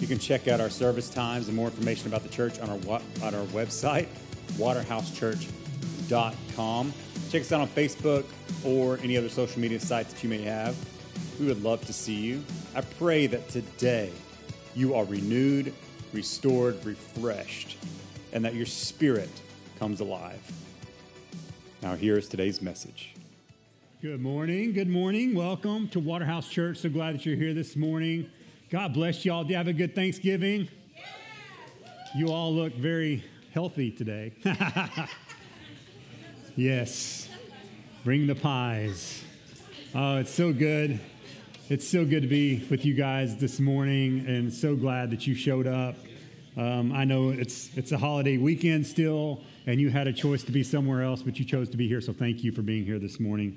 You can check out our service times and more information about the church on our website, waterhousechurch.com. Check us out on Facebook or any other social media sites that you may have. We would love to see you. I pray that today you are renewed, restored, refreshed, and that your spirit comes alive. Now here is today's message. Good morning. Good morning. Welcome to Waterhouse Church. So glad that you're here this morning. God bless y'all. Did you have a good Thanksgiving? Yeah. You all look very healthy today. Yes. Bring the pies. Oh, it's so good. It's so good to be with you guys this morning, and so glad that you showed up. I know it's a holiday weekend still, and you had a choice to be somewhere else, but you chose to be here, so thank you for being here this morning.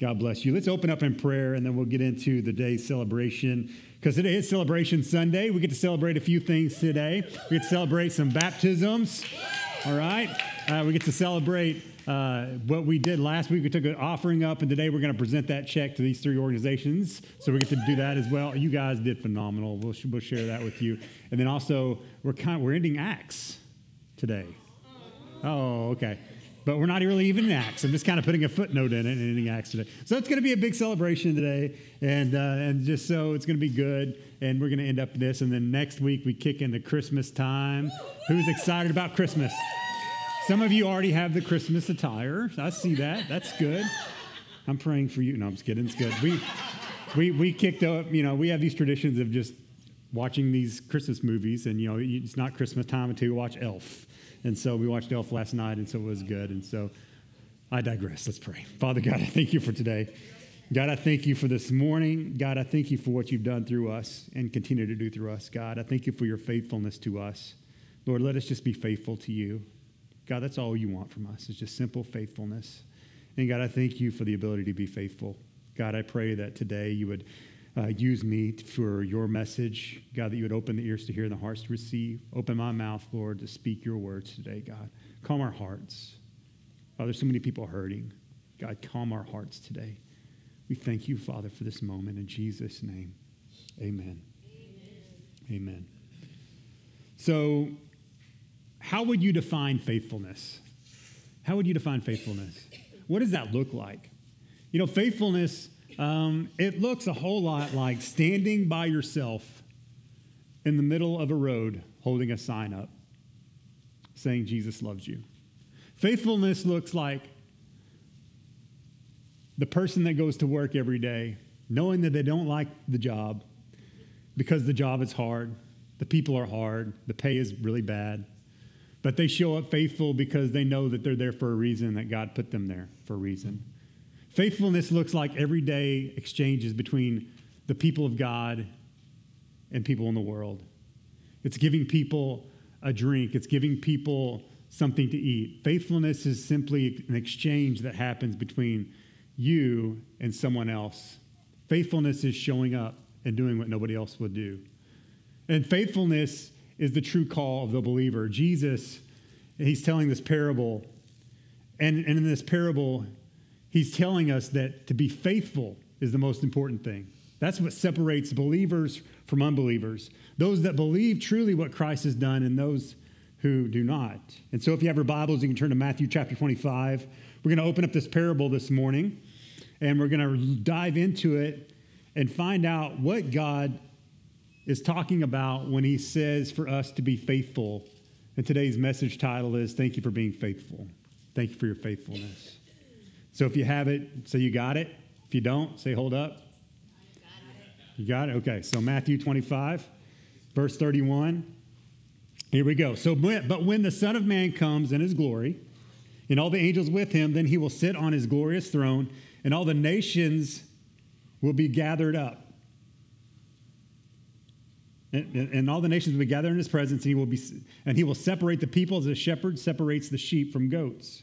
God bless you. Let's open up in prayer, and then we'll get into the day's celebration, because today is Celebration Sunday. We get to celebrate a few things today. We get to celebrate some baptisms, all right? We get to celebrate what we did last week. We took an offering up, and today we're going to present that check to these three organizations, so we get to do that as well. You guys did phenomenal. We'll share that with you. And then also, we're ending Acts today. Oh, okay. But we're not really even in Acts. I'm just kind of putting a footnote in it and ending Acts today. So it's going to be a big celebration today, and just so it's going to be good, and we're going to end up this, and then next week we kick into Christmas time. Who's excited about Christmas? Some of you already have the Christmas attire. I see that. That's good. I'm praying for you. No, I'm just kidding. It's good. We kicked up, you know, we have these traditions of just watching these Christmas movies, and, you know, it's not Christmas time until you watch Elf. And so we watched Elf last night, and so it was good. And so I digress. Let's pray. Father God, I thank you for today. God, I thank you for this morning. God, I thank you for what you've done through us and continue to do through us. God, I thank you for your faithfulness to us. Lord, let us just be faithful to you. God, that's all you want from us, is just simple faithfulness. And God, I thank you for the ability to be faithful. God, I pray that today you would use me for your message, God, that you would open the ears to hear and the hearts to receive. Open my mouth, Lord, to speak your words today, God. Calm our hearts. Oh, there's so many people hurting. God, calm our hearts today. We thank you, Father, for this moment. In Jesus' name, amen. Amen. Amen. So how would you define faithfulness? How would you define faithfulness? What does that look like? You know, faithfulness, it looks a whole lot like standing by yourself in the middle of a road holding a sign up saying Jesus loves you. Faithfulness looks like the person that goes to work every day knowing that they don't like the job because the job is hard, the people are hard, the pay is really bad, but they show up faithful because they know that they're there for a reason, that God put them there for a reason. Faithfulness looks like everyday exchanges between the people of God and people in the world. It's giving people a drink. It's giving people something to eat. Faithfulness is simply an exchange that happens between you and someone else. Faithfulness is showing up and doing what nobody else would do. And faithfulness is the true call of the believer. Jesus, he's telling this parable, and in this parable, he's telling us that to be faithful is the most important thing. That's what separates believers from unbelievers, those that believe truly what Christ has done and those who do not. And so if you have your Bibles, you can turn to Matthew chapter 25. We're going to open up this parable this morning, and we're going to dive into it and find out what God is talking about when he says for us to be faithful. And today's message title is, thank you for being faithful. Thank you for your faithfulness. So if you have it, say you got it. If you don't, say hold up. You got it? Okay, so Matthew 25, verse 31. Here we go. So, but when the Son of Man comes in his glory, and all the angels with him, then he will sit on his glorious throne, and all the nations will be gathered up. And all the nations will be gathered in his presence, and he will separate the people as a shepherd separates the sheep from goats.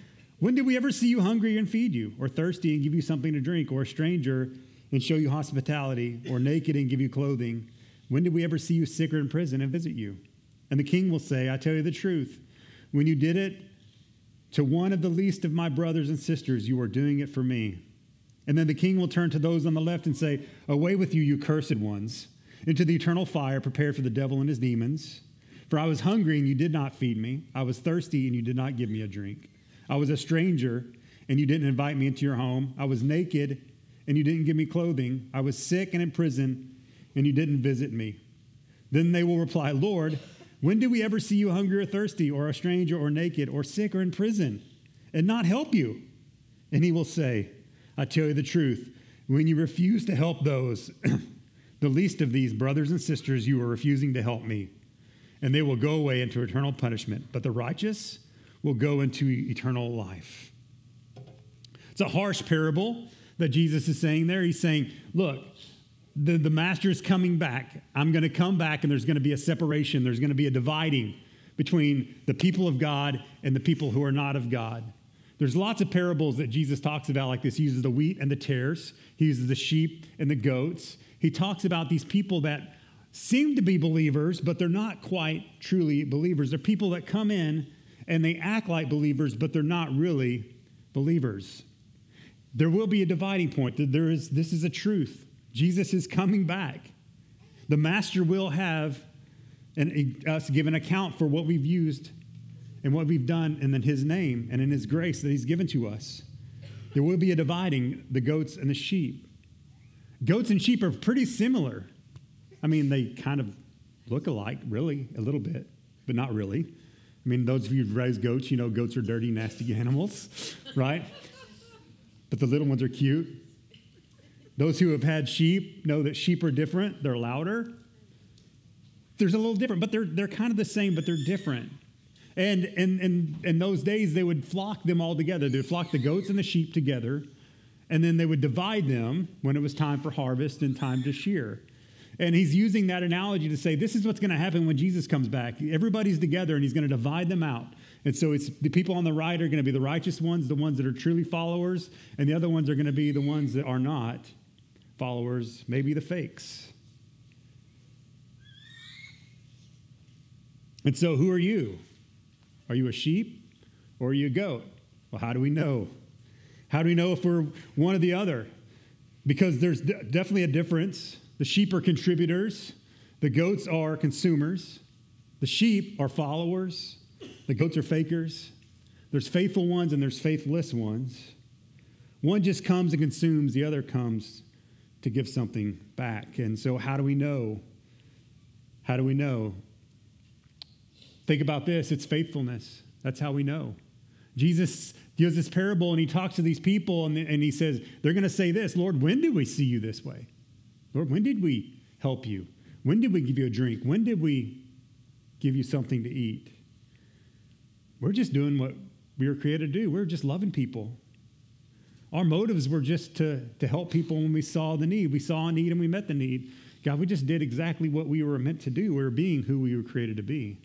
when did we ever see you hungry and feed you, or thirsty and give you something to drink, or a stranger and show you hospitality, or naked and give you clothing? When did we ever see you sick or in prison and visit you?" And the king will say, "I tell you the truth, when you did it to one of the least of my brothers and sisters, you were doing it for me." And then the king will turn to those on the left and say, "Away with you, you cursed ones, into the eternal fire prepared for the devil and his demons. For I was hungry, and you did not feed me. I was thirsty, and you did not give me a drink. I was a stranger, and you didn't invite me into your home. I was naked, and you didn't give me clothing. I was sick and in prison, and you didn't visit me." Then they will reply, "Lord, when did we ever see you hungry or thirsty, or a stranger, or naked, or sick, or in prison, and not help you?" And he will say, "I tell you the truth, when you refuse to help those the least of these brothers and sisters, you are refusing to help me." And they will go away into eternal punishment, but the righteous will go into eternal life. It's a harsh parable that Jesus is saying there. He's saying, look, the master is coming back. I'm going to come back, and there's going to be a separation. There's going to be a dividing between the people of God and the people who are not of God. There's lots of parables that Jesus talks about like this. He uses the wheat and the tares. He uses the sheep and the goats. He talks about these people that seem to be believers, but they're not quite truly believers. They're people that come in and they act like believers, but they're not really believers. There will be a dividing point. This is a truth. Jesus is coming back. The master will have us give an account for what we've used and what we've done, and in his name and in his grace that he's given to us. There will be a dividing, the goats and the sheep. Goats and sheep are pretty similar. I mean, they kind of look alike, really, a little bit, but not really. I mean, those of you who've raised goats, you know goats are dirty, nasty animals, right? But the little ones are cute. Those who have had sheep know that sheep are different. They're louder. There's a little different, but they're kind of the same, but they're different. And in those days, they would flock them all together. They would flock the goats and the sheep together, and then they would divide them when it was time for harvest and time to shear. And he's using that analogy to say, this is what's going to happen when Jesus comes back. Everybody's together, and he's going to divide them out. And so it's the people on the right are going to be the righteous ones, the ones that are truly followers, and the other ones are going to be the ones that are not followers, maybe the fakes. And so who are you? Are you a sheep or are you a goat? Well, how do we know? How do we know if we're one or the other? Because there's definitely a difference. The sheep are contributors. The goats are consumers. The sheep are followers. The goats are fakers. There's faithful ones and there's faithless ones. One just comes and consumes. The other comes to give something back. And so how do we know? How do we know? Think about this. It's faithfulness. That's how we know. Jesus gives this parable, and he talks to these people, and he says, they're going to say this, "Lord, when did we see you this way? Lord, when did we help you? When did we give you a drink? When did we give you something to eat?" We're just doing what we were created to do. We're just loving people. Our motives were just to help people when we saw the need. We saw a need and we met the need. God, we just did exactly what we were meant to do. We were being who we were created to be.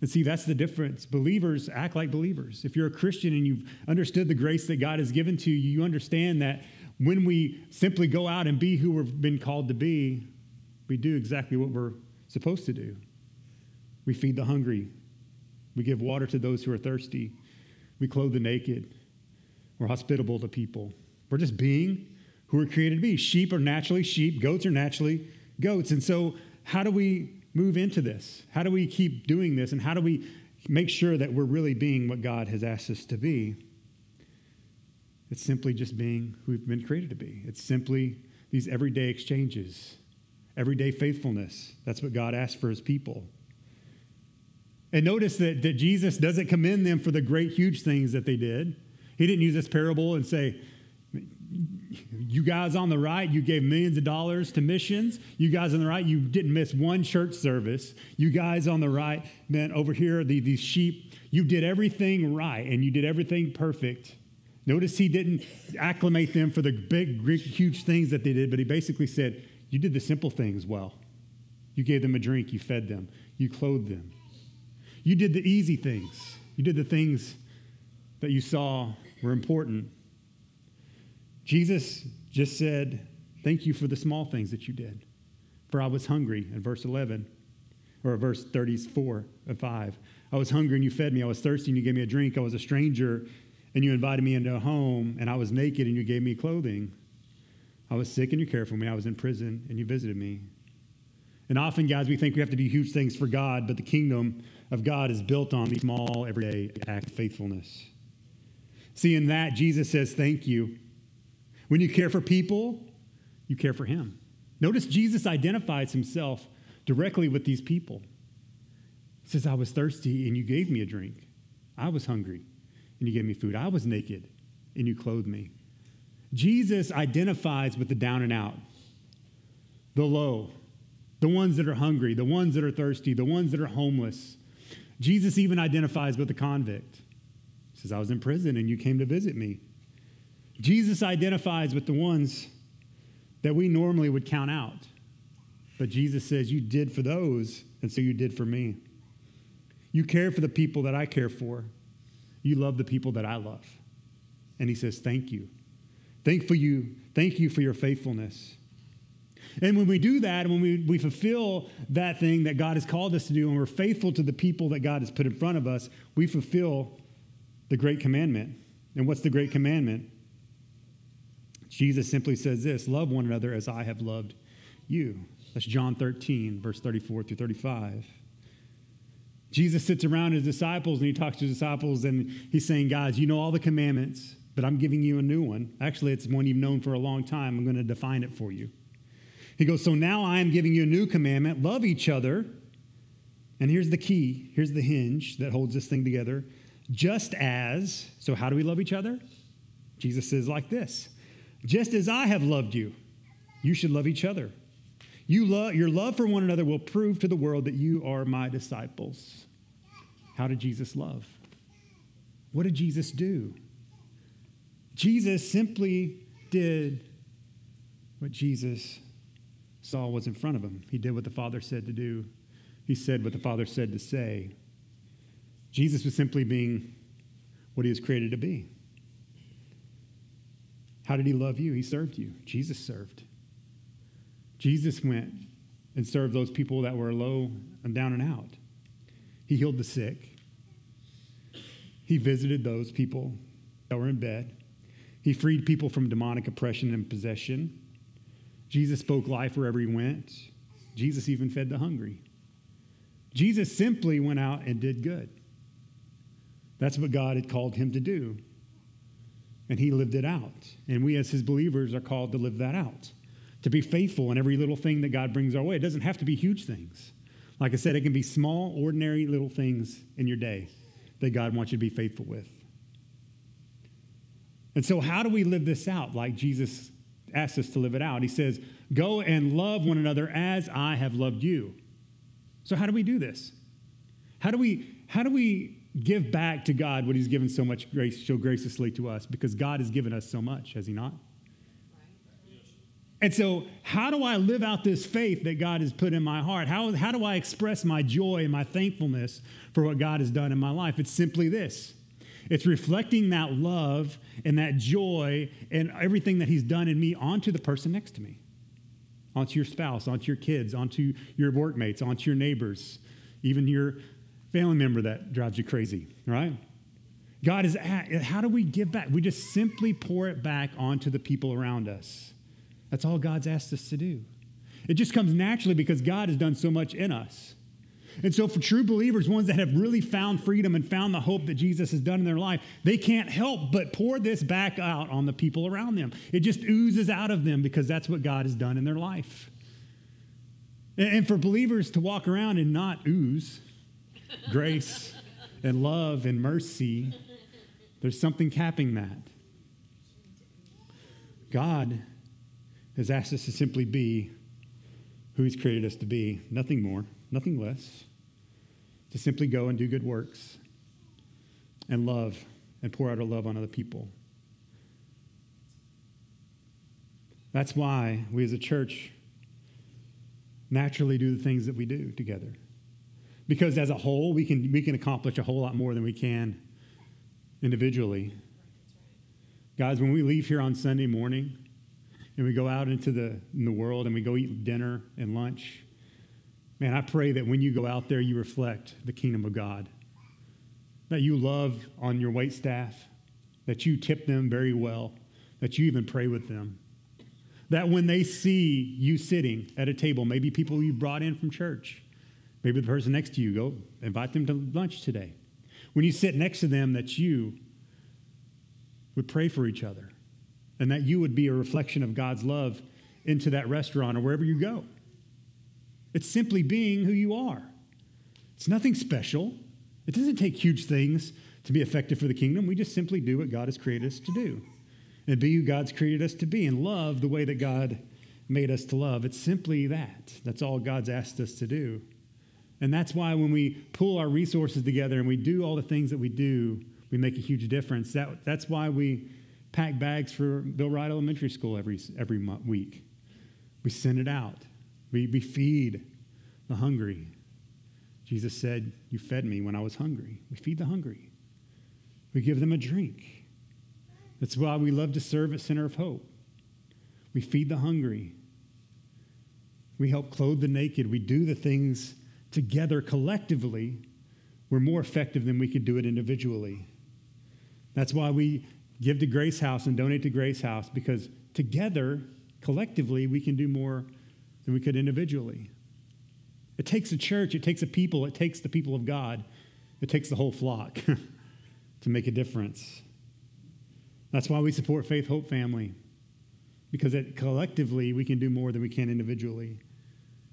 And see, that's the difference. Believers act like believers. If you're a Christian and you've understood the grace that God has given to you, you understand that when we simply go out and be who we've been called to be, we do exactly what we're supposed to do. We feed the hungry. We give water to those who are thirsty. We clothe the naked. We're hospitable to people. We're just being who we're created to be. Sheep are naturally sheep. Goats are naturally goats. And so how do we move into this? How do we keep doing this? And how do we make sure that we're really being what God has asked us to be? It's simply just being who we've been created to be. It's simply these everyday exchanges, everyday faithfulness. That's what God asks for his people. And notice that Jesus doesn't commend them for the great, huge things that they did. He didn't use this parable and say, you guys on the right, you gave millions of dollars to missions. You guys on the right, you didn't miss one church service. You guys on the right, man, over here, these sheep, you did everything right and you did everything perfect. Notice he didn't acclimate them for the big, great, huge things that they did, but he basically said, you did the simple things well. You gave them a drink. You fed them. You clothed them. You did the easy things. You did the things that you saw were important. Jesus just said, thank you for the small things that you did. For I was hungry, in verse 11, or verse 34 and 5. I was hungry and you fed me. I was thirsty and you gave me a drink. I was a stranger and you invited me into a home. And I was naked and you gave me clothing. I was sick and you cared for me. I was in prison and you visited me. And often, guys, we think we have to do huge things for God, but the kingdom of God is built on the small, everyday act of faithfulness. See, in that, Jesus says, thank you. When you care for people, you care for him. Notice Jesus identifies himself directly with these people. He says, I was thirsty and you gave me a drink. I was hungry and you gave me food. I was naked and you clothed me. Jesus identifies with the down and out, the low, the ones that are hungry, the ones that are thirsty, the ones that are homeless. Jesus even identifies with the convict. He says, I was in prison and you came to visit me. Jesus identifies with the ones that we normally would count out. But Jesus says, you did for those, and so you did for me. You care for the people that I care for. You love the people that I love. And he says, thank you. Thank you for your faithfulness. And when we do that, when we fulfill that thing that God has called us to do, and we're faithful to the people that God has put in front of us, we fulfill the great commandment. And what's the great commandment? Jesus simply says this, love one another as I have loved you. That's John 13, verse 34 through 35. Jesus sits around his disciples and he talks to his disciples and he's saying, guys, you know all the commandments, but I'm giving you a new one. Actually, it's one you've known for a long time. I'm going to define it for you. He goes, so now I am giving you a new commandment, love each other. And here's the key. Here's the hinge that holds this thing together. Just as, so how do we love each other? Jesus says like this, just as I have loved you, you should love each other. Your love for one another will prove to the world that you are my disciples. How did Jesus love? What did Jesus do? Jesus simply did what Jesus Saul was in front of him. He did what the Father said to do. He said what the Father said to say. Jesus was simply being what he was created to be. How did he love you? He served you. Jesus served. Jesus went and served those people that were low and down and out. He healed the sick. He visited those people that were in bed. He freed people from demonic oppression and possession. Jesus spoke life wherever he went. Jesus even fed the hungry. Jesus simply went out and did good. That's what God had called him to do. And he lived it out. And we as his believers are called to live that out, to be faithful in every little thing that God brings our way. It doesn't have to be huge things. Like I said, it can be small, ordinary little things in your day that God wants you to be faithful with. And so how do we live this out like Jesus asks us to live it out? He says, go and love one another as I have loved you. So how do we do this? How do we give back to God what he's given so much grace, so graciously to us? Because God has given us so much, has he not? And so how do I live out this faith that God has put in my heart? How do I express my joy and my thankfulness for what God has done in my life? It's simply this. It's reflecting that love and that joy and everything that he's done in me onto the person next to me, onto your spouse, onto your kids, onto your workmates, onto your neighbors, even your family member that drives you crazy, right? God is, how do we give back? We just simply pour it back onto the people around us. That's all God's asked us to do. It just comes naturally because God has done so much in us. And so for true believers, ones that have really found freedom and found the hope that Jesus has done in their life, they can't help but pour this back out on the people around them. It just oozes out of them because that's what God has done in their life. And for believers to walk around and not ooze grace and love and mercy. There's something capping that. God has asked us to simply be who he's created us to be. Nothing more, nothing less. To simply go and do good works and love and pour out our love on other people. That's why we as a church naturally do the things that we do together. Because as a whole, we can accomplish a whole lot more than we can individually. Guys, when we leave here on Sunday morning and we go out into the world and we go eat dinner and lunch, man, I pray that when you go out there, you reflect the kingdom of God. That you love on your waitstaff, that you tip them very well, that you even pray with them. That when they see you sitting at a table, maybe people you brought in from church, maybe the person next to you, go invite them to lunch today. When you sit next to them, that you would pray for each other and that you would be a reflection of God's love into that restaurant or wherever you go. It's simply being who you are. It's nothing special. It doesn't take huge things to be effective for the kingdom. We just simply do what God has created us to do and be who God's created us to be and love the way that God made us to love. It's simply that. That's all God's asked us to do. And that's why when we pull our resources together and we do all the things that we do, we make a huge difference. That's why we pack bags for Bill Wright Elementary School every week. We send it out. We feed the hungry. Jesus said, you fed me when I was hungry. We feed the hungry. We give them a drink. That's why we love to serve at Center of Hope. We feed the hungry. We help clothe the naked. We do the things together collectively. We're more effective than we could do it individually. That's why we give to Grace House and donate to Grace House, because together, collectively, we can do more than we could individually. It takes a church, it takes a people, it takes the people of God, it takes the whole flock to make a difference. That's why we support Faith Hope Family, because collectively we can do more than we can individually.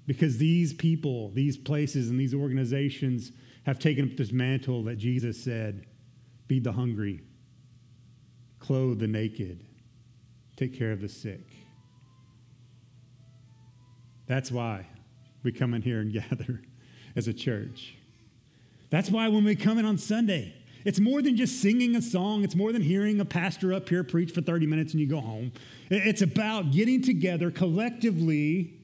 Because these people, these places, and these organizations have taken up this mantle that Jesus said, feed the hungry, clothe the naked, take care of the sick. That's why we come in here and gather as a church. That's why when we come in on Sunday, it's more than just singing a song. It's more than hearing a pastor up here preach for 30 minutes and you go home. It's about getting together collectively,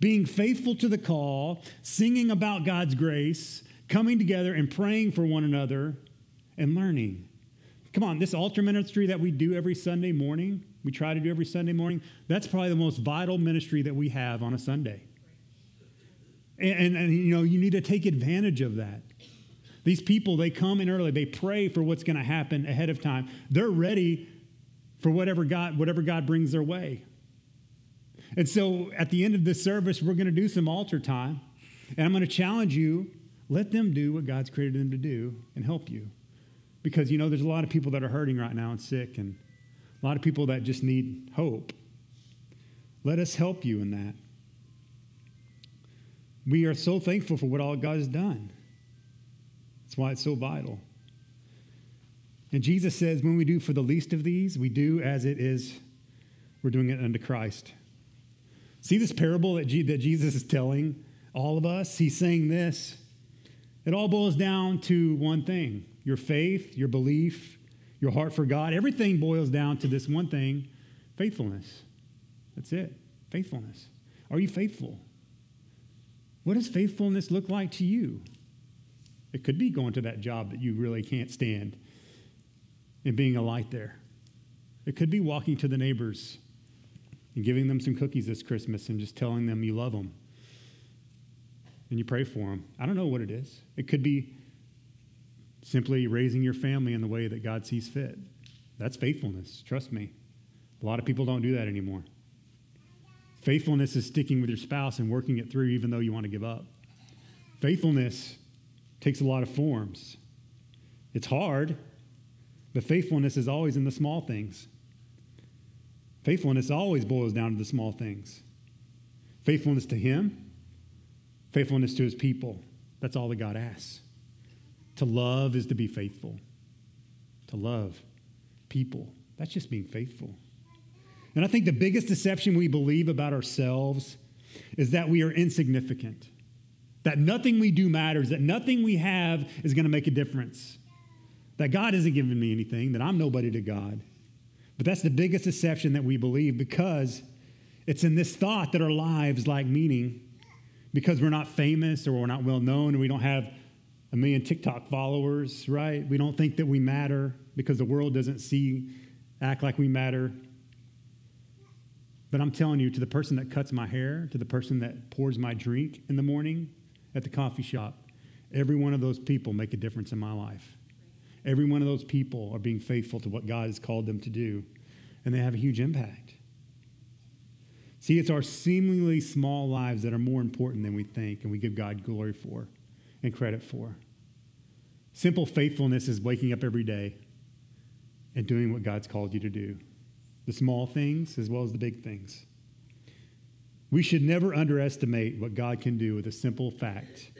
being faithful to the call, singing about God's grace, coming together and praying for one another and learning. Come on, this altar ministry that we do every Sunday morning, we try to do every Sunday morning, that's probably the most vital ministry that we have on a Sunday. And you know, you need to take advantage of that. These people, they come in early. They pray for what's going to happen ahead of time. They're ready for whatever God brings their way. And so at the end of this service, we're going to do some altar time. And I'm going to challenge you, let them do what God's created them to do and help you. Because, you know, there's a lot of people that are hurting right now and sick, and a lot of people that just need hope. Let us help you in that. We are so thankful for what all God has done. That's why it's so vital. And Jesus says, when we do for the least of these, we do as it is, we're doing it unto Christ. See this parable that Jesus is telling all of us? He's saying this. It all boils down to one thing. Your faith, your belief, your heart for God. Everything boils down to this one thing, faithfulness. That's it, faithfulness. Are you faithful? What does faithfulness look like to you? It could be going to that job that you really can't stand and being a light there. It could be walking to the neighbors and giving them some cookies this Christmas and just telling them you love them and you pray for them. I don't know what it is. It could be simply raising your family in the way that God sees fit. That's faithfulness, trust me. A lot of people don't do that anymore. Faithfulness is sticking with your spouse and working it through even though you want to give up. Faithfulness takes a lot of forms. It's hard, but faithfulness is always in the small things. Faithfulness always boils down to the small things. Faithfulness to him, faithfulness to his people. That's all that God asks. To love is to be faithful. To love people. That's just being faithful. And I think the biggest deception we believe about ourselves is that we are insignificant, that nothing we do matters, that nothing we have is going to make a difference, that God isn't giving me anything, that I'm nobody to God. But that's the biggest deception that we believe, because it's in this thought that our lives lack meaning, because we're not famous or we're not well known or we don't have a million TikTok followers, right? We don't think that we matter because the world doesn't act like we matter. But I'm telling you, to the person that cuts my hair, to the person that pours my drink in the morning at the coffee shop, every one of those people make a difference in my life. Every one of those people are being faithful to what God has called them to do, and they have a huge impact. See, it's our seemingly small lives that are more important than we think, and we give God glory for and credit for. Simple faithfulness is waking up every day and doing what God's called you to do. The small things as well as the big things. We should never underestimate what God can do with a simple fact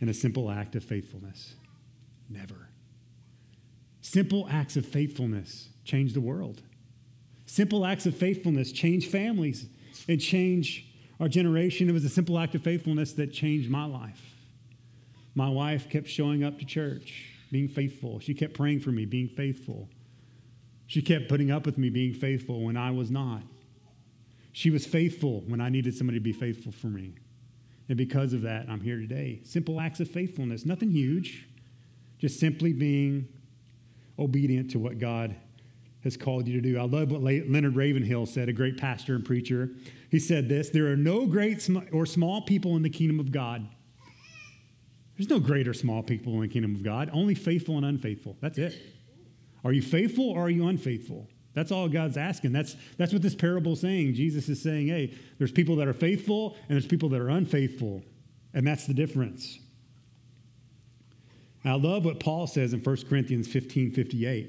and a simple act of faithfulness. Never. Simple acts of faithfulness change the world. Simple acts of faithfulness change families and change our generation. It was a simple act of faithfulness that changed my life. My wife kept showing up to church, being faithful. She kept praying for me, being faithful. She kept putting up with me being faithful when I was not. She was faithful when I needed somebody to be faithful for me. And because of that, I'm here today. Simple acts of faithfulness, nothing huge, just simply being obedient to what God has called you to do. I love what Leonard Ravenhill said, a great pastor and preacher. He said this: there are no great or small people in the kingdom of God. There's no great or small people in the kingdom of God, only faithful and unfaithful. That's it. Are you faithful or are you unfaithful? That's all God's asking. That's what this parable is saying. Jesus is saying, hey, there's people that are faithful and there's people that are unfaithful. And that's the difference. I love what Paul says in 1 Corinthians 15:58.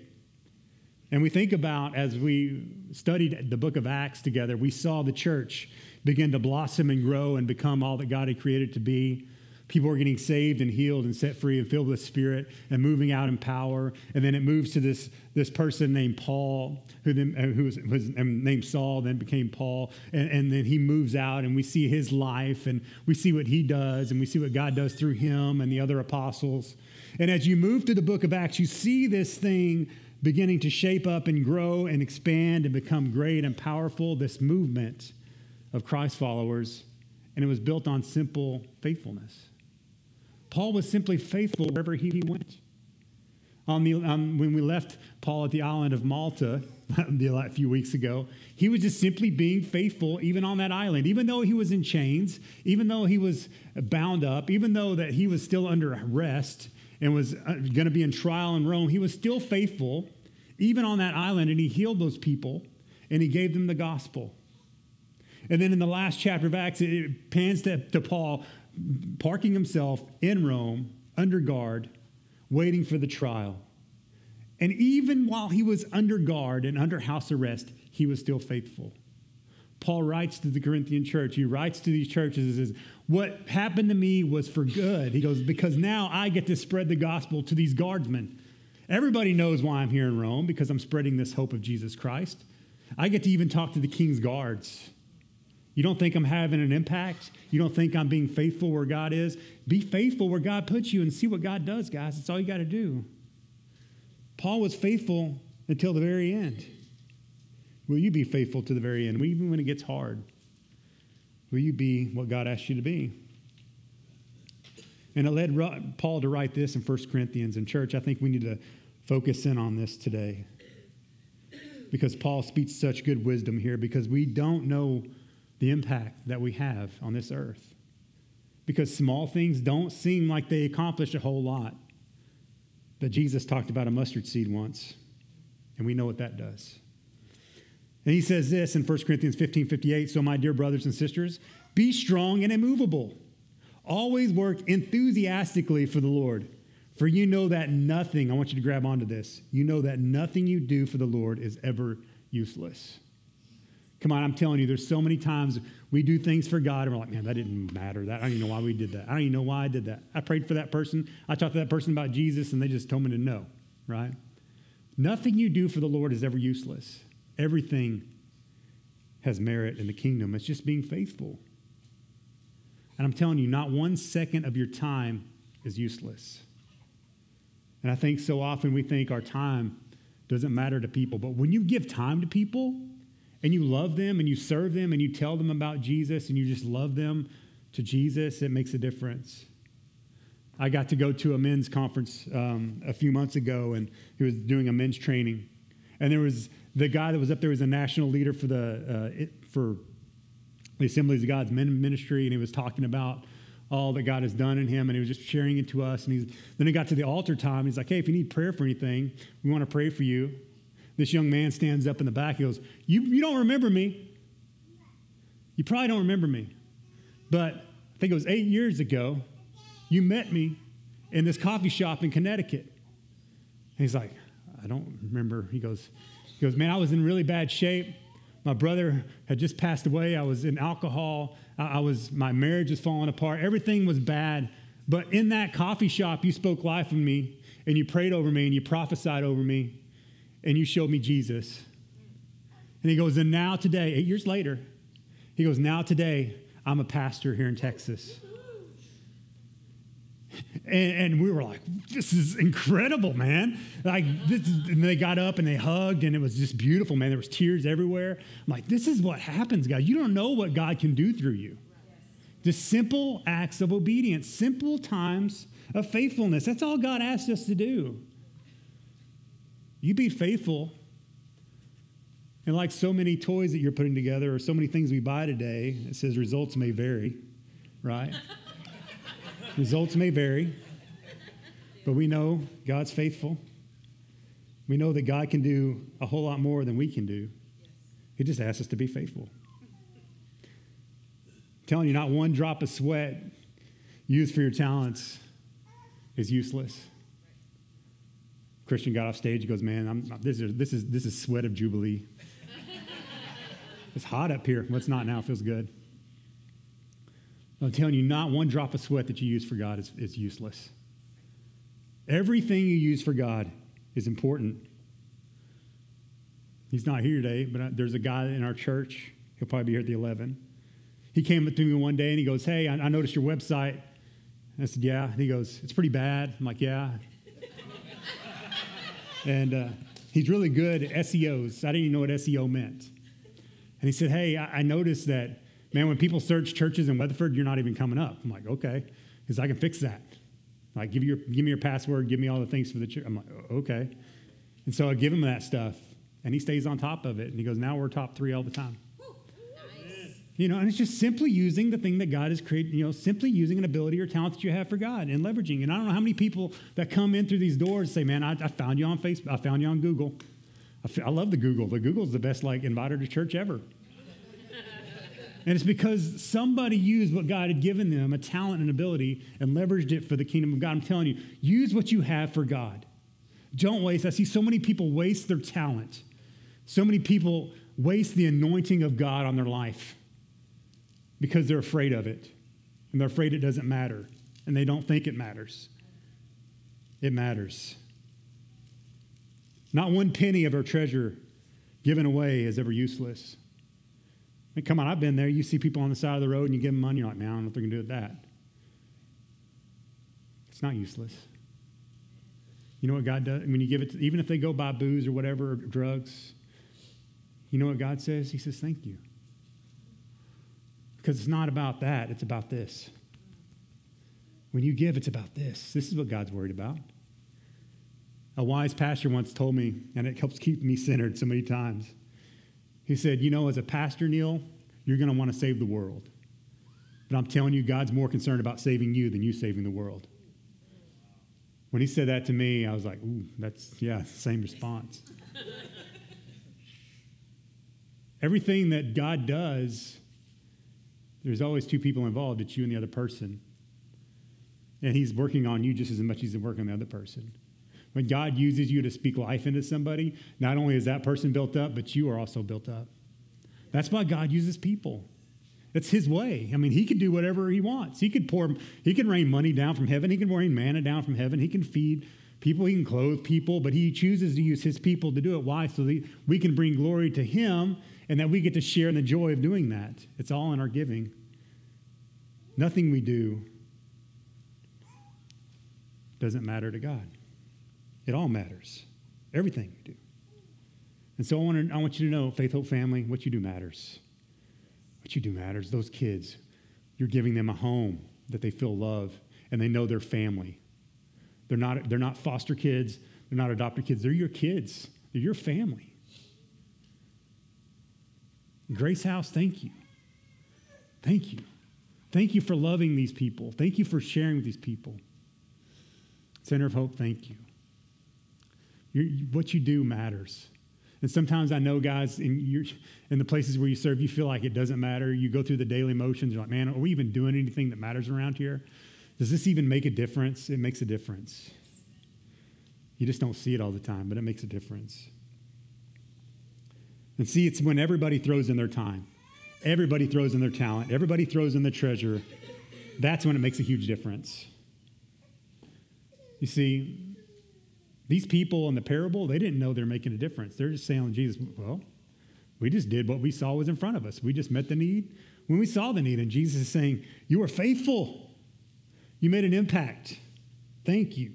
And we think about, as we studied the book of Acts together, we saw the church begin to blossom and grow and become all that God had created to be. People are getting saved and healed and set free and filled with the Spirit and moving out in power. And then it moves to this person named Paul, who was named Saul, then became Paul. And then he moves out, and we see his life, and we see what he does, and we see what God does through him and the other apostles. And as you move through the book of Acts, you see this thing beginning to shape up and grow and expand and become great and powerful, this movement of Christ followers. And it was built on simple faithfulness. Paul was simply faithful wherever he went. When we left Paul at the island of Malta a few weeks ago, he was just simply being faithful even on that island. Even though he was in chains, even though he was bound up, even though that he was still under arrest and was going to be in trial in Rome, he was still faithful even on that island, and he healed those people, and he gave them the gospel. And then in the last chapter of Acts, it pans to Paul parking himself in Rome, under guard, waiting for the trial. And even while he was under guard and under house arrest, he was still faithful. Paul writes to the Corinthian church. He writes to these churches and says, what happened to me was for good. He goes, because now I get to spread the gospel to these guardsmen. Everybody knows why I'm here in Rome, because I'm spreading this hope of Jesus Christ. I get to even talk to the king's guards. You don't think I'm having an impact? You don't think I'm being faithful where God is? Be faithful where God puts you and see what God does, guys. That's all you got to do. Paul was faithful until the very end. Will you be faithful to the very end? Even when it gets hard, will you be what God asks you to be? And it led Paul to write this in 1 Corinthians. In church, I think we need to focus in on this today, because Paul speaks such good wisdom here, because we don't know the impact that we have on this earth, because small things don't seem like they accomplish a whole lot. But Jesus talked about a mustard seed once, and we know what that does. And he says this in 1 Corinthians 15:58, so my dear brothers and sisters, be strong and immovable. Always work enthusiastically for the Lord, for you know that nothing, I want you to grab onto this, you know that nothing you do for the Lord is ever useless. Come on, I'm telling you, there's so many times we do things for God and we're like, man, that didn't matter. I don't even know why we did that. I don't even know why I did that. I prayed for that person. I talked to that person about Jesus and they just told me to no, right? Nothing you do for the Lord is ever useless. Everything has merit in the kingdom. It's just being faithful. And I'm telling you, not 1 second of your time is useless. And I think so often we think our time doesn't matter to people. But when you give time to people and you love them and you serve them and you tell them about Jesus and you just love them to Jesus, it makes a difference. I got to go to a men's conference a few months ago, and he was doing a men's training. And there was the guy that was up there was a national leader for the Assemblies of God's men ministry, and he was talking about all that God has done in him, and he was just sharing it to us. And then he got to the altar time. He's like, hey, if you need prayer for anything, we want to pray for you. This young man stands up in the back. He goes, you don't remember me. You probably don't remember me. But I think it was 8 years ago, you met me in this coffee shop in Connecticut. And he's like, I don't remember. He goes, man, I was in really bad shape. My brother had just passed away. I was in alcohol. My marriage was falling apart. Everything was bad. But in that coffee shop, you spoke life to me, and you prayed over me, and you prophesied over me, and you showed me Jesus. And he goes, and now today, 8 years later, he goes, now today, I'm a pastor here in Texas. And we were like, this is incredible, man. And they got up and they hugged, and it was just beautiful, man. There was tears everywhere. I'm like, this is what happens, guys. You don't know what God can do through you. Just simple acts of obedience, simple times of faithfulness. That's all God asked us to do. You be faithful. And like so many toys that you're putting together or so many things we buy today, it says results may vary, right? Results may vary, but we know God's faithful. We know that God can do a whole lot more than we can do. He just asks us to be faithful. I'm telling you, not one drop of sweat used for your talents is useless. Christian got off stage. He goes, man, this is sweat of jubilee. It's hot up here. Well, it's not now. It feels good. I'm telling you, not one drop of sweat that you use for God is useless. Everything you use for God is important. He's not here today, but there's a guy in our church. He'll probably be here at the 11. He came up to me one day, and he goes, hey, I noticed your website. And I said, yeah. And he goes, it's pretty bad. I'm like, yeah. And he's really good at SEOs. I didn't even know what SEO meant. And he said, hey, I noticed that, man, when people search churches in Weatherford, you're not even coming up. I'm like, okay. Because I can fix that. Like, give me your password, give me all the things for the church. I'm like, okay. And so I give him that stuff, and he stays on top of it. And he goes, now we're top 3 all the time. Ooh, nice. You know, and it's just simply using the thing that God has created, you know, simply using an ability or talent that you have for God and leveraging. And I don't know how many people that come in through these doors and say, man, I found you on Facebook. I found you on Google. I love the Google. The Google's the best, like, inviter to church ever. And it's because somebody used what God had given them, a talent and ability, and leveraged it for the kingdom of God. I'm telling you, use what you have for God. Don't waste. I see so many people waste their talent. So many people waste the anointing of God on their life because they're afraid of it. And they're afraid it doesn't matter. And they don't think it matters. It matters. Not one penny of our treasure given away is ever useless. And come on, I've been there. You see people on the side of the road and you give them money. You're like, man, I don't know what they're going to do with that. It's not useless. You know what God does? When you give it to, even if they go buy booze or whatever, or drugs, you know what God says? He says, thank you. Because it's not about that. It's about this. When you give, it's about this. This is what God's worried about. A wise pastor once told me, and it helps keep me centered so many times, he said, you know, as a pastor, Neil, you're going to want to save the world. But I'm telling you, God's more concerned about saving you than you saving the world. When he said that to me, I was like, ooh, that's same response. Everything that God does, there's always two people involved. It's you and the other person. And he's working on you just as much as he's working on the other person. When God uses you to speak life into somebody, not only is that person built up, but you are also built up. That's why God uses people. That's his way. I mean, he could do whatever he wants. He can rain money down from heaven. He can rain manna down from heaven. He can feed people. He can clothe people. But he chooses to use his people to do it. Why? So that we can bring glory to him and that we get to share in the joy of doing that. It's all in our giving. Nothing we do doesn't matter to God. It all matters. Everything we do. And so I want you to know, Faith Hope family, what you do matters. What you do matters. Those kids, you're giving them a home that they feel love and they know their family. They're not foster kids. They're not adopted kids. They're your kids. They're your family. Grace House, thank you. Thank you. Thank you for loving these people. Thank you for sharing with these people. Center of Hope, thank you. What you do matters. And sometimes I know, guys, in the places where you serve, you feel like it doesn't matter. You go through the daily motions. You're like, man, are we even doing anything that matters around here? Does this even make a difference? It makes a difference. You just don't see it all the time, but it makes a difference. And see, it's when everybody throws in their time. Everybody throws in their talent. Everybody throws in their treasure. That's when it makes a huge difference. You see, these people in the parable, they didn't know they're making a difference. They're just saying to Jesus, well, we just did what we saw was in front of us. We just met the need when we saw the need. And Jesus is saying, you were faithful. You made an impact. Thank you.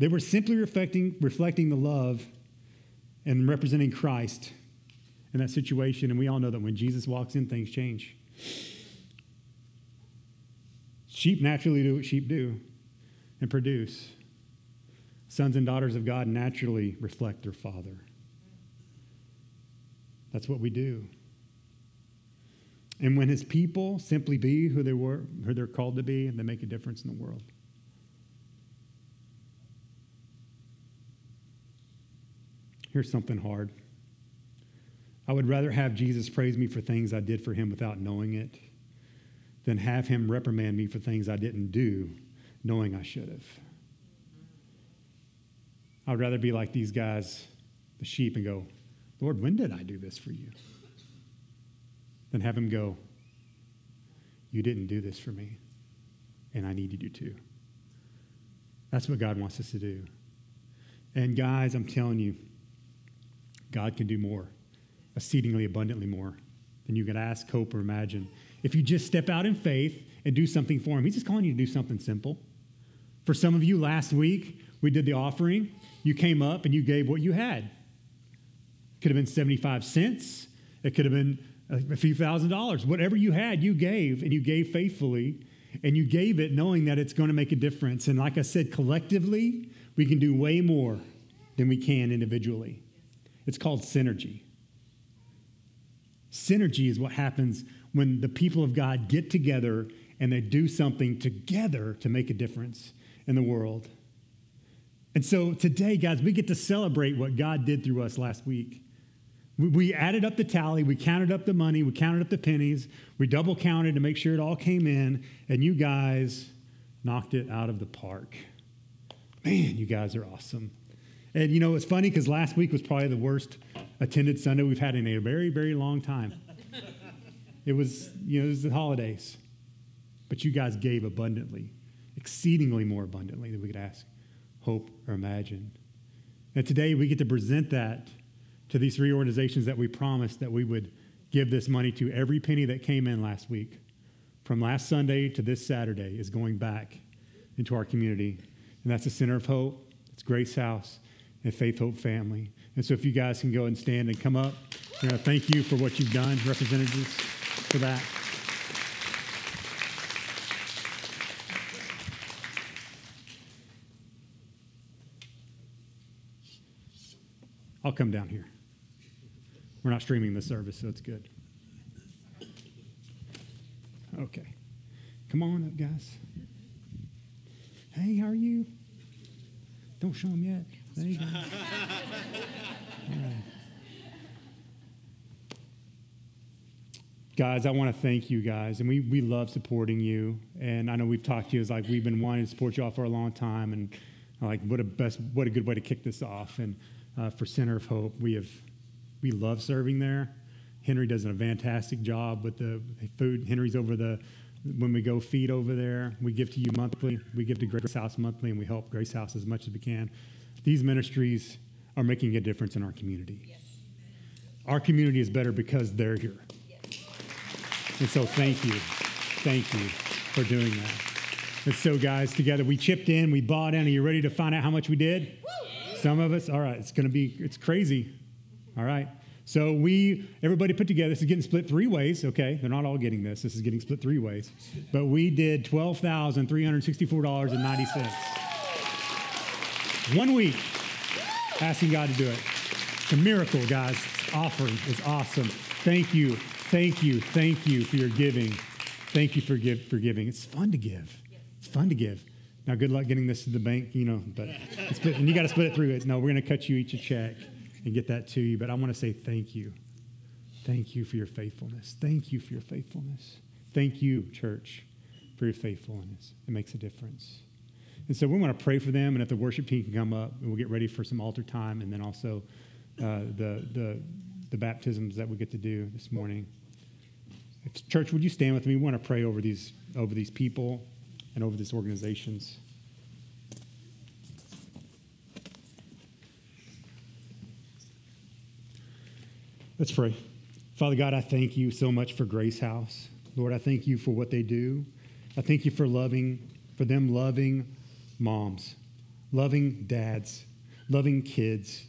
They were simply reflecting the love and representing Christ in that situation. And we all know that when Jesus walks in, things change. Sheep naturally do what sheep do and produce. Sons and daughters of God naturally reflect their Father. That's what we do. And when his people simply be who they're called to be, and they make a difference in the world. Here's something hard. I would rather have Jesus praise me for things I did for him without knowing it than have him reprimand me for things I didn't do knowing I should have. I would rather be like these guys, the sheep, and go, Lord, when did I do this for you? Than have him go, you didn't do this for me, and I needed you to. That's what God wants us to do. And guys, I'm telling you, God can do more, exceedingly abundantly more than you can ask, hope, or imagine. If you just step out in faith and do something for him, he's just calling you to do something simple. For some of you last week, we did the offering. You came up and you gave what you had. It could have been 75 cents. It could have been a few $1,000s. Whatever you had, you gave, and you gave faithfully, and you gave it knowing that it's going to make a difference. And like I said, collectively, we can do way more than we can individually. It's called synergy. Synergy is what happens when the people of God get together and they do something together to make a difference in the world. And so today, guys, we get to celebrate what God did through us last week. We added up the tally. We counted up the money. We counted up the pennies. We double counted to make sure it all came in. And you guys knocked it out of the park. Man, you guys are awesome. And, you know, it's funny because last week was probably the worst attended Sunday we've had in a very, very long time. It was the holidays. But you guys gave abundantly, exceedingly more abundantly than we could ask, hope, or imagine. And today we get to present that to these three organizations that we promised that we would give this money to. Every penny that came in last week, from last Sunday to this Saturday, is going back into our community. And that's the Center of Hope, it's Grace House, and Faith Hope Family. And so if you guys can go and stand and come up, you know, thank you for what you've done, representatives, for that. I'll come down here. We're not streaming the service, so it's good. Okay. Come on up, guys. Hey, how are you? Don't show them yet. There you go. All right. Guys, I want to thank you guys. And we love supporting you. And I know we've talked to you. It's like we've been wanting to support you all for a long time. And like, what a good way to kick this off. And for Center of Hope, we love serving there. Henry does a fantastic job with the food. Henry's over the, when we go feed over there, we give to you monthly. We give to Grace House monthly, and we help Grace House as much as we can. These ministries are making a difference in our community. Yes. Our community is better because they're here. Yes. And so thank you. Thank you for doing that. And so, guys, together we chipped in, we bought in. Are you ready to find out how much we did? Woo! Some of us? All right. It's going to be, it's crazy. All right. So everybody put together, this is getting split three ways, okay? They're not all getting this. This is getting split three ways. But we did $12,364.90. 1 week asking God to do it. It's a miracle, guys. This offering is awesome. Thank you, thank you, thank you for your giving. Thank you for giving. It's fun to give. It's fun to give. Now, good luck getting this to the bank, you know, but it's split, and you got to split it through it. No, we're going to cut you each a check and get that to you. But I want to say thank you. Thank you for your faithfulness. Thank you for your faithfulness. Thank you, church, for your faithfulness. It makes a difference. And so we want to pray for them. And if the worship team can come up, and we'll get ready for some altar time, and then also the baptisms that we get to do this morning. Church, would you stand with me? We want to pray over these people and over these organizations. Let's pray. Father God, I thank you so much for Grace House. Lord, I thank you for what they do. I thank you for them loving moms, loving dads, loving kids.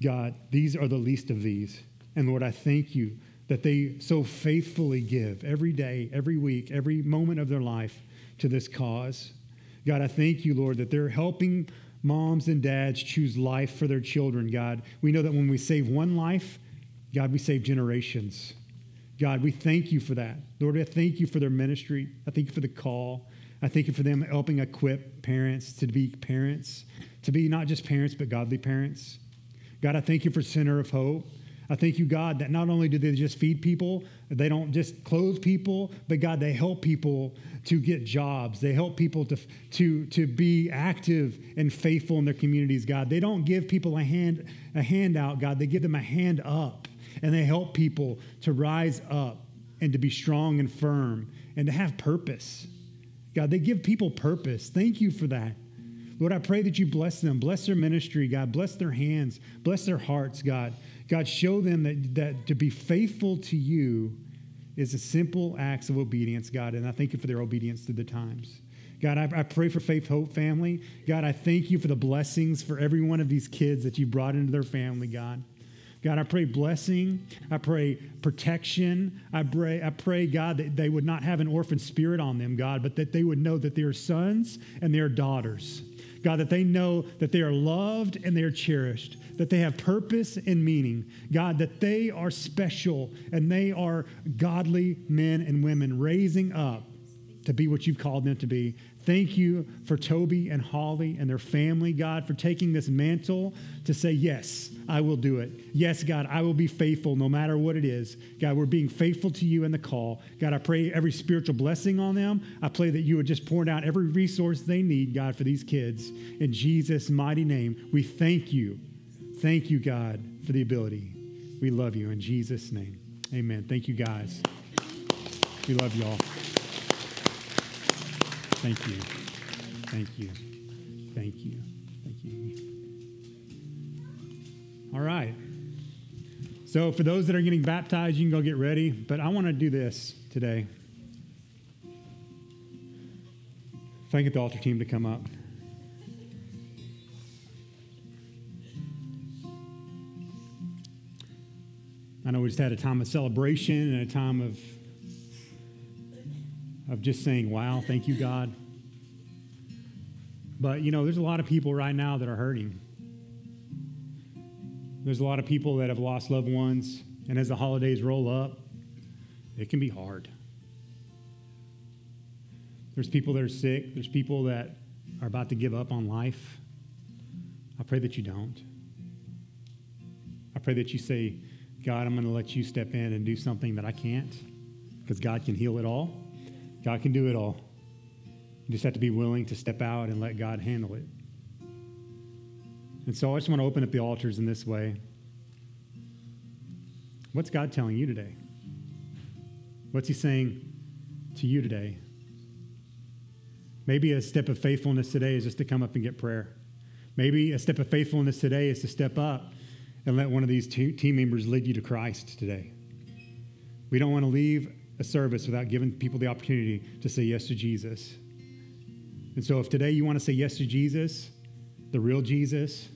God, these are the least of these. And Lord, I thank you that they so faithfully give every day, every week, every moment of their life to this cause. God, I thank you, Lord, that they're helping moms and dads choose life for their children, God. We know that when we save one life, God, we save generations. God, we thank you for that. Lord, I thank you for their ministry. I thank you for the call. I thank you for them helping equip parents to be parents, to be not just parents, but godly parents. God, I thank you for Center of Hope. I thank you, God, that not only do they just feed people, they don't just clothe people, but God, they help people to get jobs. They help people to be active and faithful in their communities, God. They don't give people a handout, God. They give them a hand up. And they help people to rise up and to be strong and firm and to have purpose. God, they give people purpose. Thank you for that. Lord, I pray that you bless them. Bless their ministry, God. Bless their hands. Bless their hearts, God. God, show them that to be faithful to you is a simple act of obedience, God. And I thank you for their obedience through the times. God, I pray for Faith Hope Family. God, I thank you for the blessings for every one of these kids that you brought into their family, God. God, I pray blessing. I pray protection. I pray, God, that they would not have an orphan spirit on them, God, but that they would know that they are sons and they are daughters. God, that they know that they are loved and they are cherished, that they have purpose and meaning. God, that they are special and they are godly men and women raising up to be what you've called them to be. Thank you for Toby and Holly and their family, God, for taking this mantle to say, yes, I will do it. Yes, God, I will be faithful no matter what it is. God, we're being faithful to you in the call. God, I pray every spiritual blessing on them. I pray that you would just pour out every resource they need, God, for these kids. In Jesus' mighty name, we thank you. Thank you, God, for the ability. We love you in Jesus' name. Amen. Thank you, guys. We love y'all. Thank you. Thank you. Thank you. Thank you. All right. So for those that are getting baptized, you can go get ready. But I want to do this today. If I can get the altar team to come up. I know we just had a time of celebration and a time of just saying, wow, thank you, God. But, you know, there's a lot of people right now that are hurting. There's a lot of people that have lost loved ones, and as the holidays roll up, it can be hard. There's people that are sick. There's people that are about to give up on life. I pray that you don't. I pray that you say, God, I'm going to let you step in and do something that I can't, because God can heal it all. God can do it all. You just have to be willing to step out and let God handle it. And so I just want to open up the altars in this way. What's God telling you today? What's he saying to you today? Maybe a step of faithfulness today is just to come up and get prayer. Maybe a step of faithfulness today is to step up and let one of these team members lead you to Christ today. We don't want to leave a service without giving people the opportunity to say yes to Jesus. And so if today you want to say yes to Jesus, the real Jesus,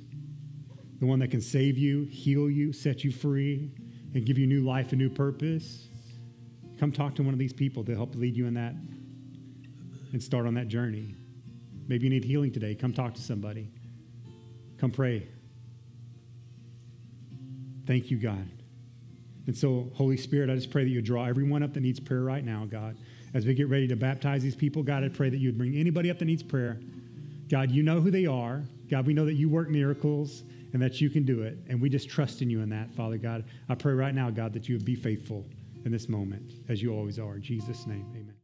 the one that can save you, heal you, set you free, and give you new life and new purpose, come talk to one of these people to help lead you in that and start on that journey. Maybe you need healing today. Come talk to somebody. Come pray. Thank you, God. And so, Holy Spirit, I just pray that you draw everyone up that needs prayer right now, God. As we get ready to baptize these people, God, I pray that you would bring anybody up that needs prayer. God, you know who they are. God, we know that you work miracles and that you can do it. And we just trust in you in that, Father God. I pray right now, God, that you would be faithful in this moment, as you always are. In Jesus' name, amen.